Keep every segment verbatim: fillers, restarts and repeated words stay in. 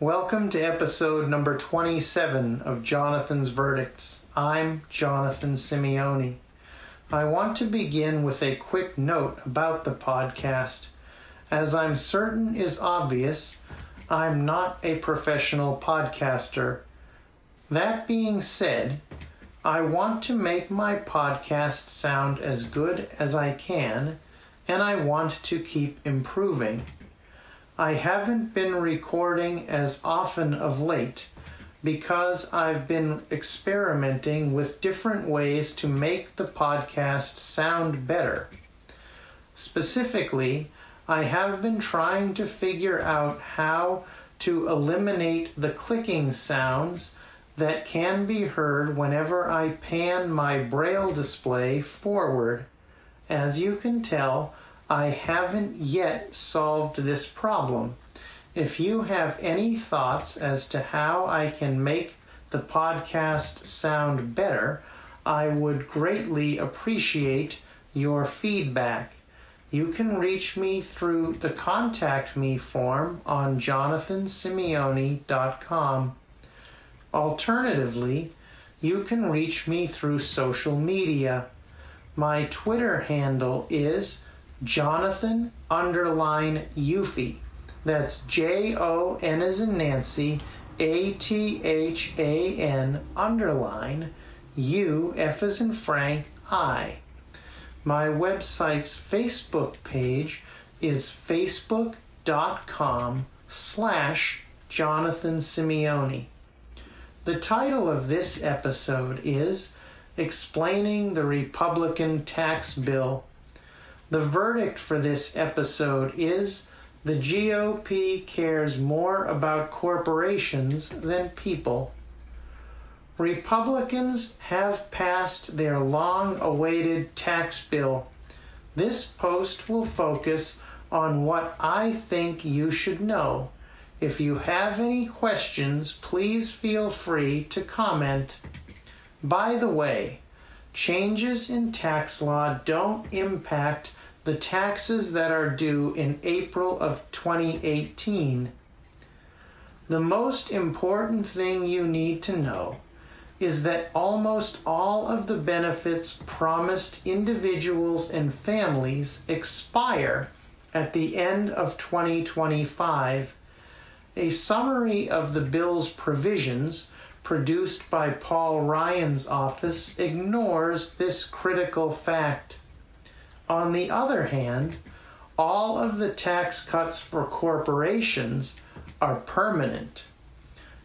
Welcome to episode number twenty-seven of Jonathan's Verdicts. I'm Jonathan Simeone. I want to begin with a quick note about the podcast. As I'm certain is obvious, I'm not a professional podcaster. That being said, I want to make my podcast sound as good as I can, and I want to keep improving. I haven't been recording as often of late because I've been experimenting with different ways to make the podcast sound better. Specifically, I have been trying to figure out how to eliminate the clicking sounds that can be heard whenever I pan my braille display forward. As you can tell, I haven't yet solved this problem. If you have any thoughts as to how I can make the podcast sound better, I would greatly appreciate your feedback. You can reach me through the Contact Me form on Jonathan Simeone dot com. Alternatively, you can reach me through social media. My Twitter handle is Jonathan underline Yuffie. That's J O N as in Nancy, A T H A N underline U, F as in Frank, I. My website's Facebook page is facebook.com slash Jonathan Simeone. The title of this episode is Explaining the Republican Tax Bill. The verdict for this episode is the G O P cares more about corporations than people. Republicans have passed their long-awaited tax bill. This post will focus on what I think you should know. If you have any questions, please feel free to comment. By the way, changes in tax law don't impact the taxes that are due in April of twenty eighteen. The most important thing you need to know is that almost all of the benefits promised individuals and families expire at the end of twenty twenty-five. A summary of the bill's provisions produced by Paul Ryan's office ignores this critical fact. On the other hand, all of the tax cuts for corporations are permanent.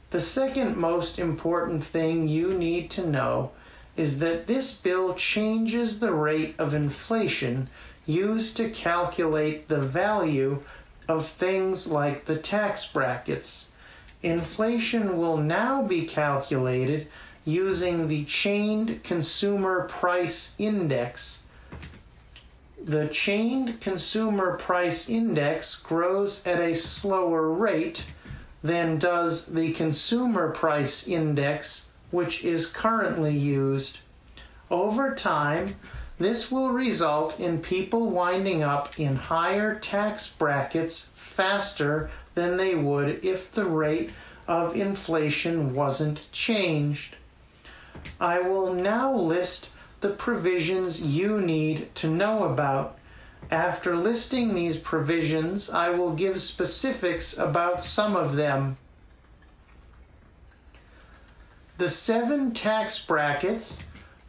The second most important thing you need to know is that this bill changes the rate of inflation used to calculate the value of things like the tax brackets. Inflation will now be calculated using the Chained Consumer Price Index. The Chained Consumer Price Index grows at a slower rate than does the Consumer Price Index, which is currently used. Over time, this will result in people winding up in higher tax brackets faster than they would if the rate of inflation wasn't changed. I will now list the provisions you need to know about. After listing these provisions, I will give specifics about some of them. The seven tax brackets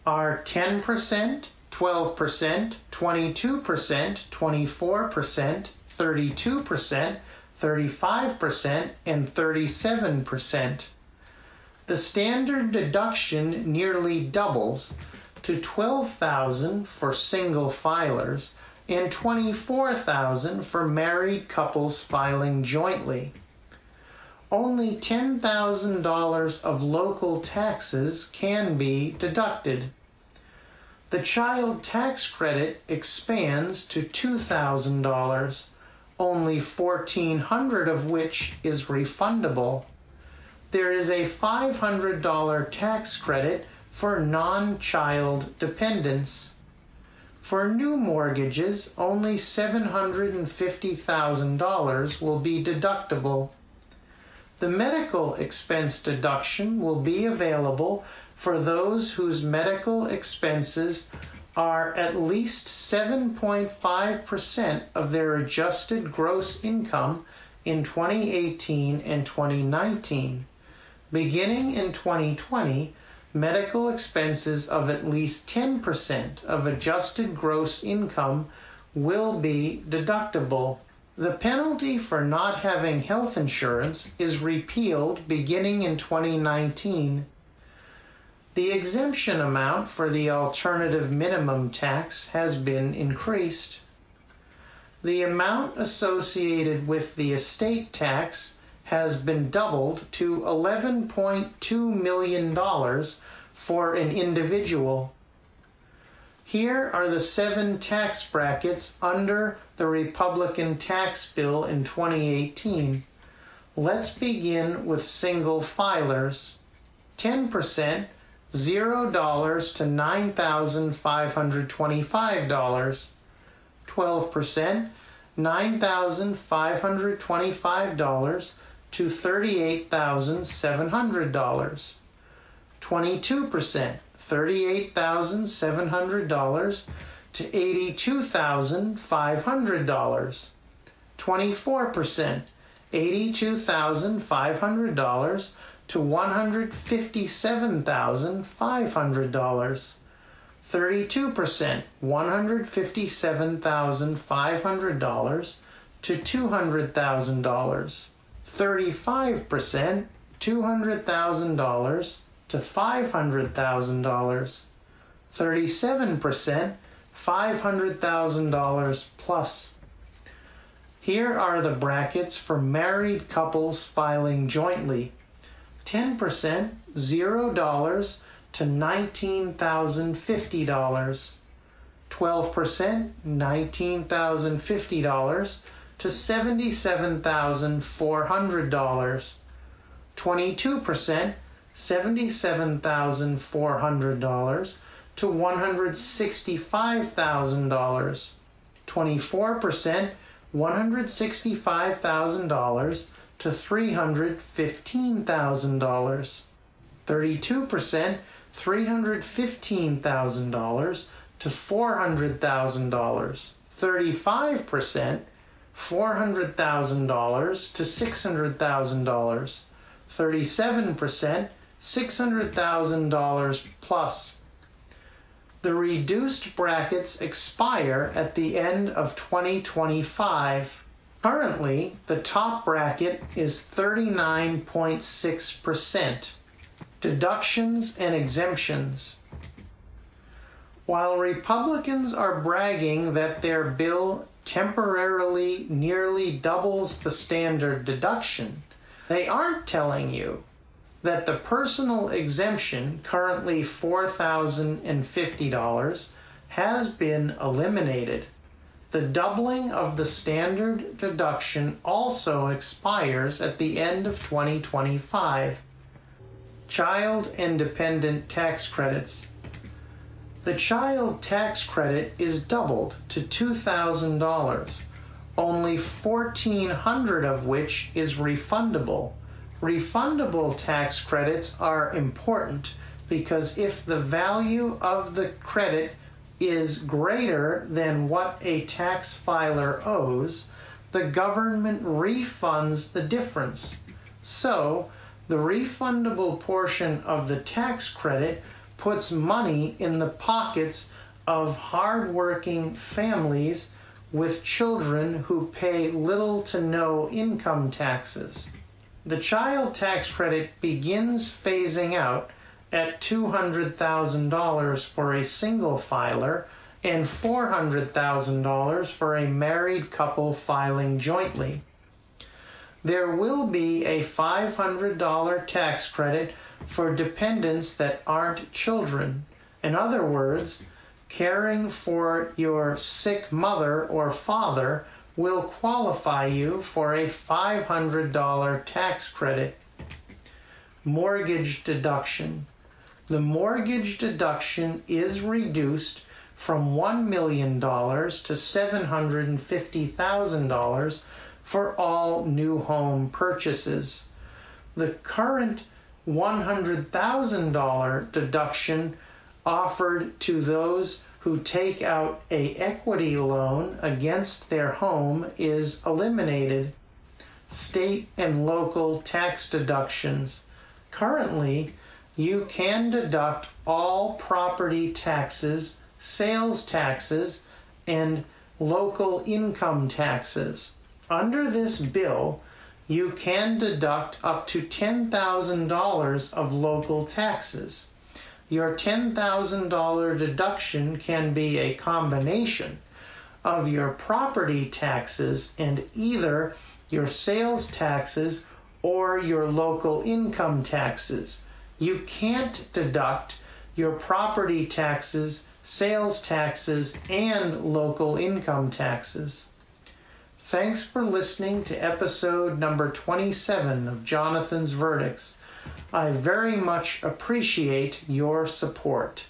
are ten percent, twelve percent, twenty-two percent, twenty-four percent, thirty-two percent, thirty-five percent, and thirty-seven percent. The standard deduction nearly doubles to twelve thousand dollars for single filers and twenty-four thousand dollars for married couples filing jointly. Only ten thousand dollars of local taxes can be deducted. The child tax credit expands to two thousand dollars, only fourteen hundred dollars of which is refundable. There is a five hundred dollars tax credit for non-child dependents. For new mortgages, only seven hundred fifty thousand dollars will be deductible. The medical expense deduction will be available for those whose medical expenses are at least seven point five percent of their adjusted gross income in twenty eighteen and twenty nineteen. Beginning in twenty twenty, medical expenses of at least ten percent of adjusted gross income will be deductible. The penalty for not having health insurance is repealed beginning in twenty nineteen. The exemption amount for the alternative minimum tax has been increased. The amount associated with the estate tax has been doubled to eleven point two million dollars for an individual. Here are the seven tax brackets under the Republican tax bill in twenty eighteen. Let's begin with single filers. ten percent, zero dollars to nine thousand five hundred twenty-five dollars. twelve percent, nine thousand five hundred twenty-five dollars to thirty-eight thousand seven hundred dollars. twenty-two percent, thirty-eight thousand seven hundred dollars to eighty-two thousand five hundred dollars. twenty-four percent, eighty-two thousand five hundred dollars to one hundred fifty-seven thousand five hundred dollars. thirty-two percent, one hundred fifty-seven thousand five hundred dollars to two hundred thousand dollars. thirty-five percent, two hundred thousand dollars to five hundred thousand dollars. thirty-seven percent, five hundred thousand dollars plus. Here are the brackets for married couples filing jointly. ten percent, zero dollars to nineteen thousand fifty dollars. twelve percent, nineteen thousand fifty dollars to seventy-seven thousand four hundred dollars. twenty-two percent, seventy-seven thousand four hundred dollars to one hundred sixty-five thousand dollars. twenty-four percent, one hundred sixty-five thousand dollars to three hundred fifteen thousand dollars. thirty-two percent, three hundred fifteen thousand dollars to four hundred thousand dollars. thirty-five percent, four hundred thousand dollars to six hundred thousand dollars. thirty-seven percent, six hundred thousand dollars plus. The reduced brackets expire at the end of twenty twenty-five. Currently, the top bracket is thirty-nine point six percent. Deductions and exemptions. While Republicans are bragging that their bill temporarily nearly doubles the standard deduction, they aren't telling you that the personal exemption, currently four thousand fifty dollars, has been eliminated. The doubling of the standard deduction also expires at the end of twenty twenty-five. Child and dependent tax credits. The child tax credit is doubled to two thousand dollars, only fourteen hundred dollars of which is refundable. Refundable tax credits are important because if the value of the credit is greater than what a tax filer owes, the government refunds the difference. So, the refundable portion of the tax credit puts money in the pockets of hard-working families with children who pay little to no income taxes. The child tax credit begins phasing out at two hundred thousand dollars for a single filer and four hundred thousand dollars for a married couple filing jointly. There will be a five hundred dollars tax credit for dependents that aren't children. In other words, caring for your sick mother or father will qualify you for a five hundred dollars tax credit. Mortgage deduction. The mortgage deduction is reduced from one million dollars to seven hundred fifty thousand dollars for all new home purchases. the current one hundred thousand dollars deduction offered to those who take out a equity loan against their home is eliminated. State and local tax deductions. Currently, you can deduct all property taxes, sales taxes, and local income taxes. Under this bill, you can deduct up to ten thousand dollars of local taxes. Your ten thousand dollars deduction can be a combination of your property taxes and either your sales taxes or your local income taxes. You can't deduct your property taxes, sales taxes, and local income taxes. Thanks for listening to episode number twenty-seven of Jonathan's Verdicts. I very much appreciate your support.